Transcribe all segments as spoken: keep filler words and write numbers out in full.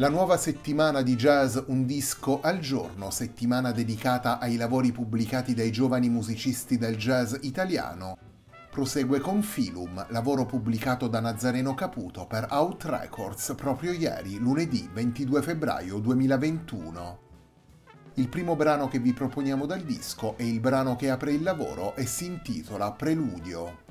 La nuova settimana di Jazz Un Disco al Giorno, settimana dedicata ai lavori pubblicati dai giovani musicisti del jazz italiano, prosegue con Phylum, lavoro pubblicato da Nazareno Caputo per Out Records proprio ieri, lunedì ventidue febbraio duemilaventuno. Il primo brano che vi proponiamo dal disco è il brano che apre il lavoro e si intitola Preludio.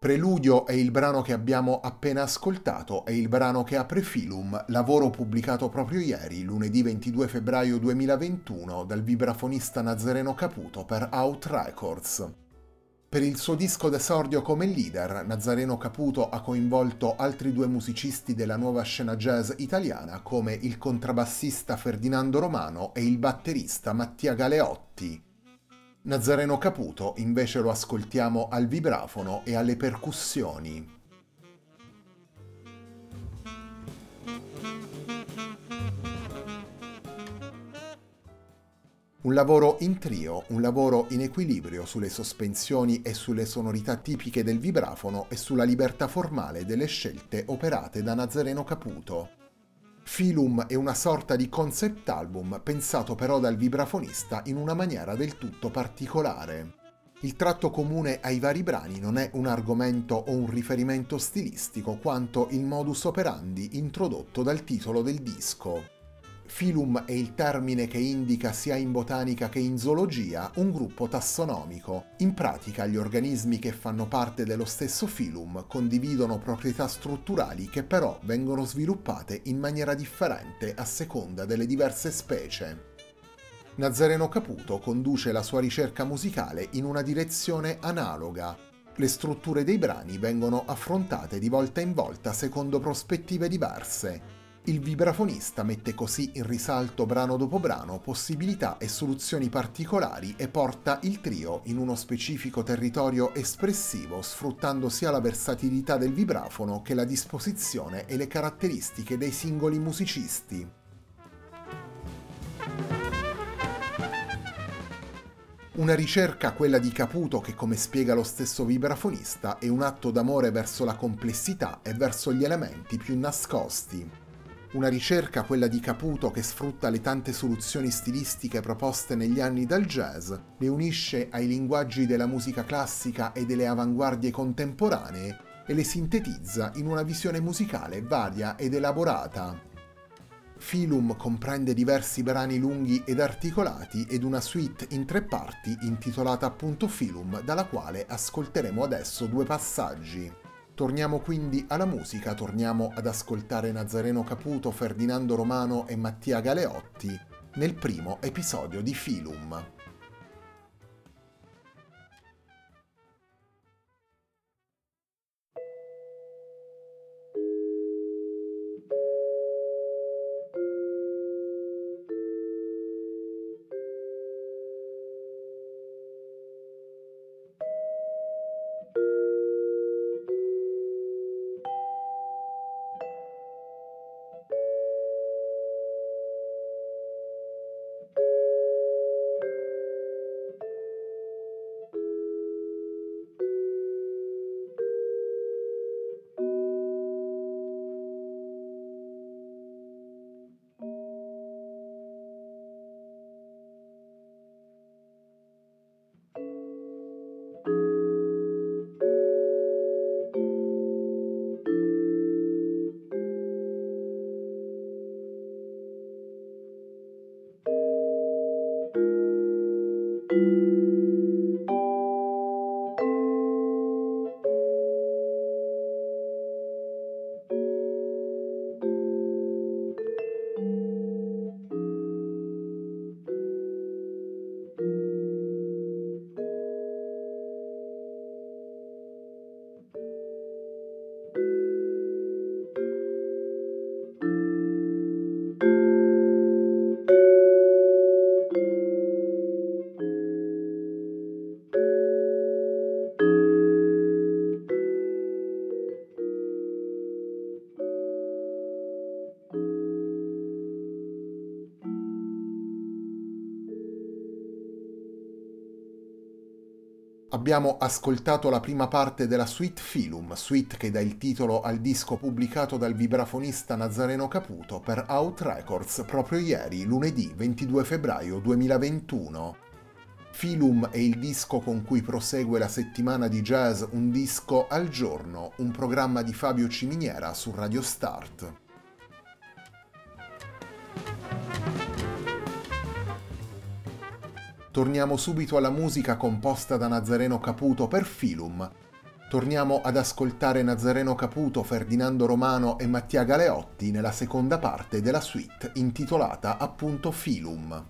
Preludio è il brano che abbiamo appena ascoltato, è il brano che apre Phylum, lavoro pubblicato proprio ieri, lunedì ventidue febbraio duemilaventuno, dal vibrafonista Nazareno Caputo per Out Records. Per il suo disco d'esordio come leader, Nazareno Caputo ha coinvolto altri due musicisti della nuova scena jazz italiana come il contrabbassista Ferdinando Romano e il batterista Mattia Galeotti. Nazareno Caputo invece lo ascoltiamo al vibrafono e alle percussioni. Un lavoro in trio, un lavoro in equilibrio sulle sospensioni e sulle sonorità tipiche del vibrafono e sulla libertà formale delle scelte operate da Nazareno Caputo. Phylum è una sorta di concept album pensato però dal vibrafonista in una maniera del tutto particolare. Il tratto comune ai vari brani non è un argomento o un riferimento stilistico quanto il modus operandi introdotto dal titolo del disco. Phylum è il termine che indica sia in botanica che in zoologia un gruppo tassonomico. In pratica gli organismi che fanno parte dello stesso phylum condividono proprietà strutturali che però vengono sviluppate in maniera differente a seconda delle diverse specie. Nazareno Caputo conduce la sua ricerca musicale in una direzione analoga. Le strutture dei brani vengono affrontate di volta in volta secondo prospettive diverse. Il vibrafonista mette così in risalto brano dopo brano possibilità e soluzioni particolari e porta il trio in uno specifico territorio espressivo sfruttando sia la versatilità del vibrafono che la disposizione e le caratteristiche dei singoli musicisti. Una ricerca, quella di Caputo, che come spiega lo stesso vibrafonista è un atto d'amore verso la complessità e verso gli elementi più nascosti. Una ricerca, quella di Caputo, che sfrutta le tante soluzioni stilistiche proposte negli anni dal jazz, le unisce ai linguaggi della musica classica e delle avanguardie contemporanee e le sintetizza in una visione musicale varia ed elaborata. Phylum comprende diversi brani lunghi ed articolati ed una suite in tre parti intitolata appunto Phylum, dalla quale ascolteremo adesso due passaggi. Torniamo quindi alla musica, torniamo ad ascoltare Nazareno Caputo, Ferdinando Romano e Mattia Galeotti nel primo episodio di Phylum. Abbiamo ascoltato la prima parte della suite Phylum, suite che dà il titolo al disco pubblicato dal vibrafonista Nazareno Caputo per Out Records proprio ieri, lunedì ventidue febbraio duemilaventuno. Phylum è il disco con cui prosegue la settimana di jazz Un disco al giorno, un programma di Fabio Ciminiera su Radio Start. Torniamo subito alla musica composta da Nazareno Caputo per Phylum. Torniamo ad ascoltare Nazareno Caputo, Ferdinando Romano e Mattia Galeotti nella seconda parte della suite intitolata appunto Phylum.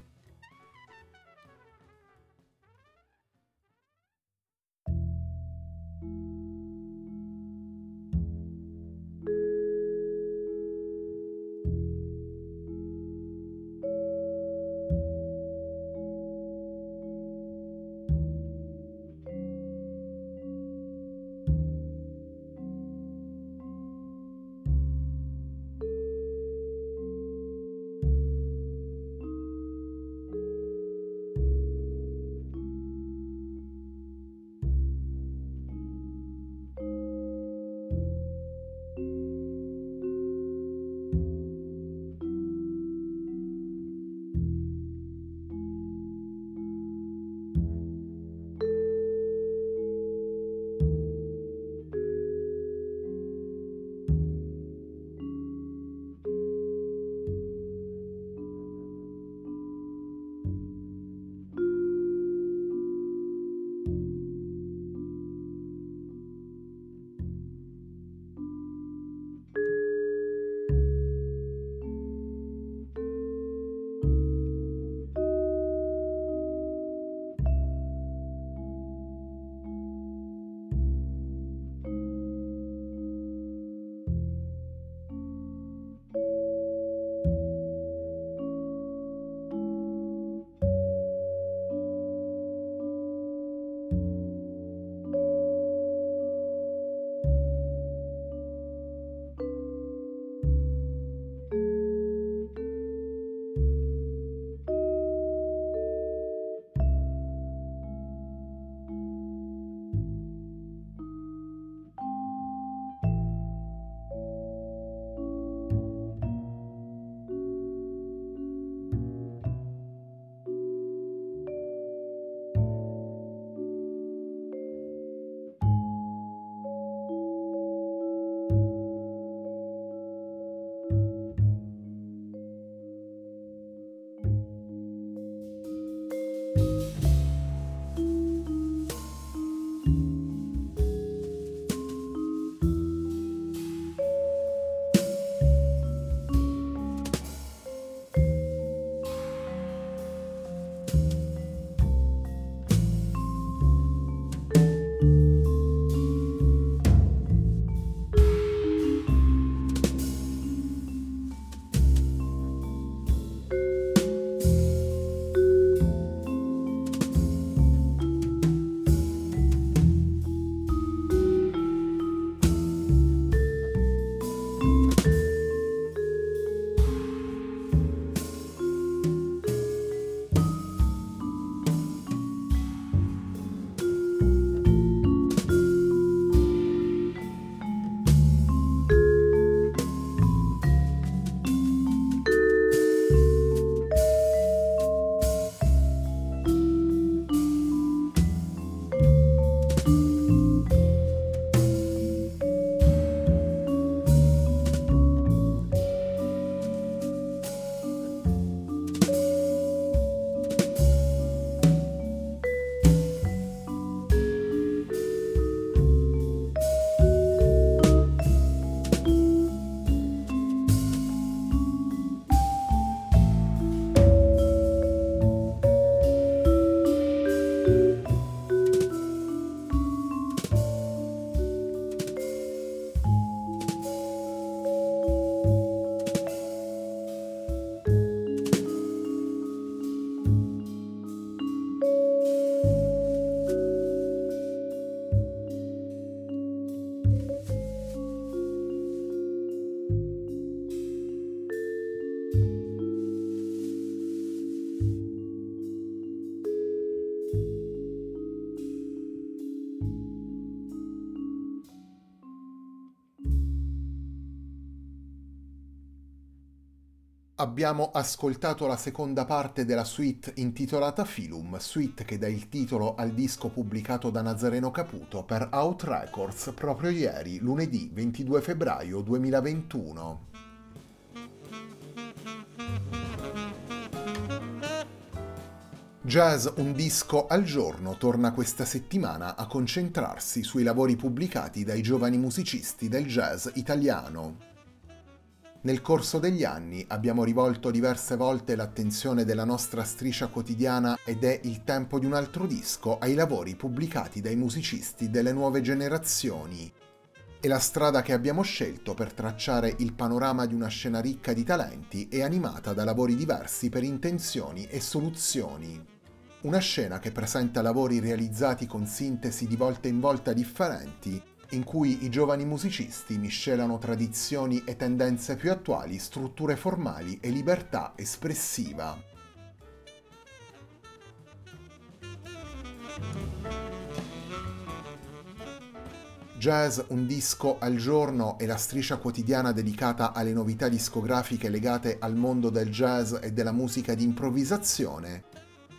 Abbiamo ascoltato la seconda parte della suite intitolata Phylum, suite che dà il titolo al disco pubblicato da Nazareno Caputo per Out Records proprio ieri, lunedì ventidue febbraio duemilaventuno. Jazz un disco al giorno torna questa settimana a concentrarsi sui lavori pubblicati dai giovani musicisti del jazz italiano. Nel corso degli anni abbiamo rivolto diverse volte l'attenzione della nostra striscia quotidiana, ed è il tempo di un altro disco, ai lavori pubblicati dai musicisti delle nuove generazioni. E la strada che abbiamo scelto per tracciare il panorama di una scena ricca di talenti è animata da lavori diversi per intenzioni e soluzioni. Una scena che presenta lavori realizzati con sintesi di volta in volta differenti, in cui i giovani musicisti miscelano tradizioni e tendenze più attuali, strutture formali e libertà espressiva. Jazz, un disco al giorno, è la striscia quotidiana dedicata alle novità discografiche legate al mondo del jazz e della musica di improvvisazione.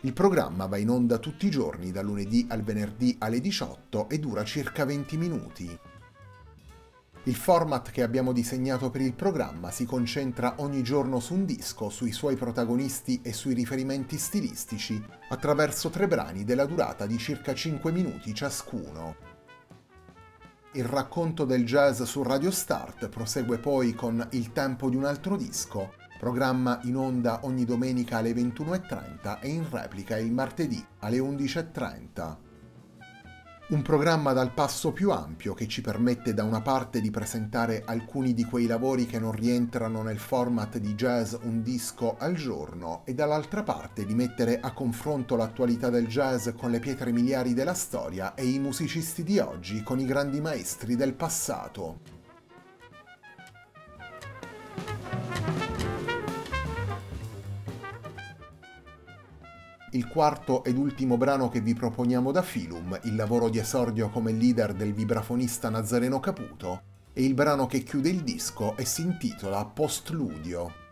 Il programma va in onda tutti i giorni, dal lunedì al venerdì alle diciotto, e dura circa venti minuti. Il format che abbiamo disegnato per il programma si concentra ogni giorno su un disco, sui suoi protagonisti e sui riferimenti stilistici, attraverso tre brani della durata di circa cinque minuti ciascuno. Il racconto del jazz su Radio Start prosegue poi con Il tempo di un altro disco, programma in onda ogni domenica alle ventuno e trenta e in replica il martedì alle undici e trenta. Un programma dal passo più ampio che ci permette da una parte di presentare alcuni di quei lavori che non rientrano nel format di jazz un disco al giorno e dall'altra parte di mettere a confronto l'attualità del jazz con le pietre miliari della storia e i musicisti di oggi con i grandi maestri del passato. Il quarto ed ultimo brano che vi proponiamo da Phylum, il lavoro di esordio come leader del vibrafonista Nazareno Caputo, è il brano che chiude il disco e si intitola Postludio.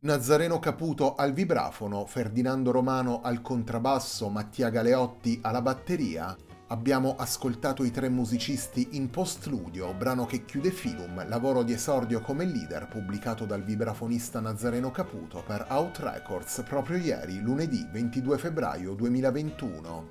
Nazareno Caputo al vibrafono, Ferdinando Romano al contrabbasso, Mattia Galeotti alla batteria Abbiamo ascoltato i tre musicisti in Postludio, brano che chiude Phylum, lavoro di esordio come leader pubblicato dal vibrafonista Nazareno Caputo per Out Records proprio ieri, lunedì ventidue febbraio duemilaventuno.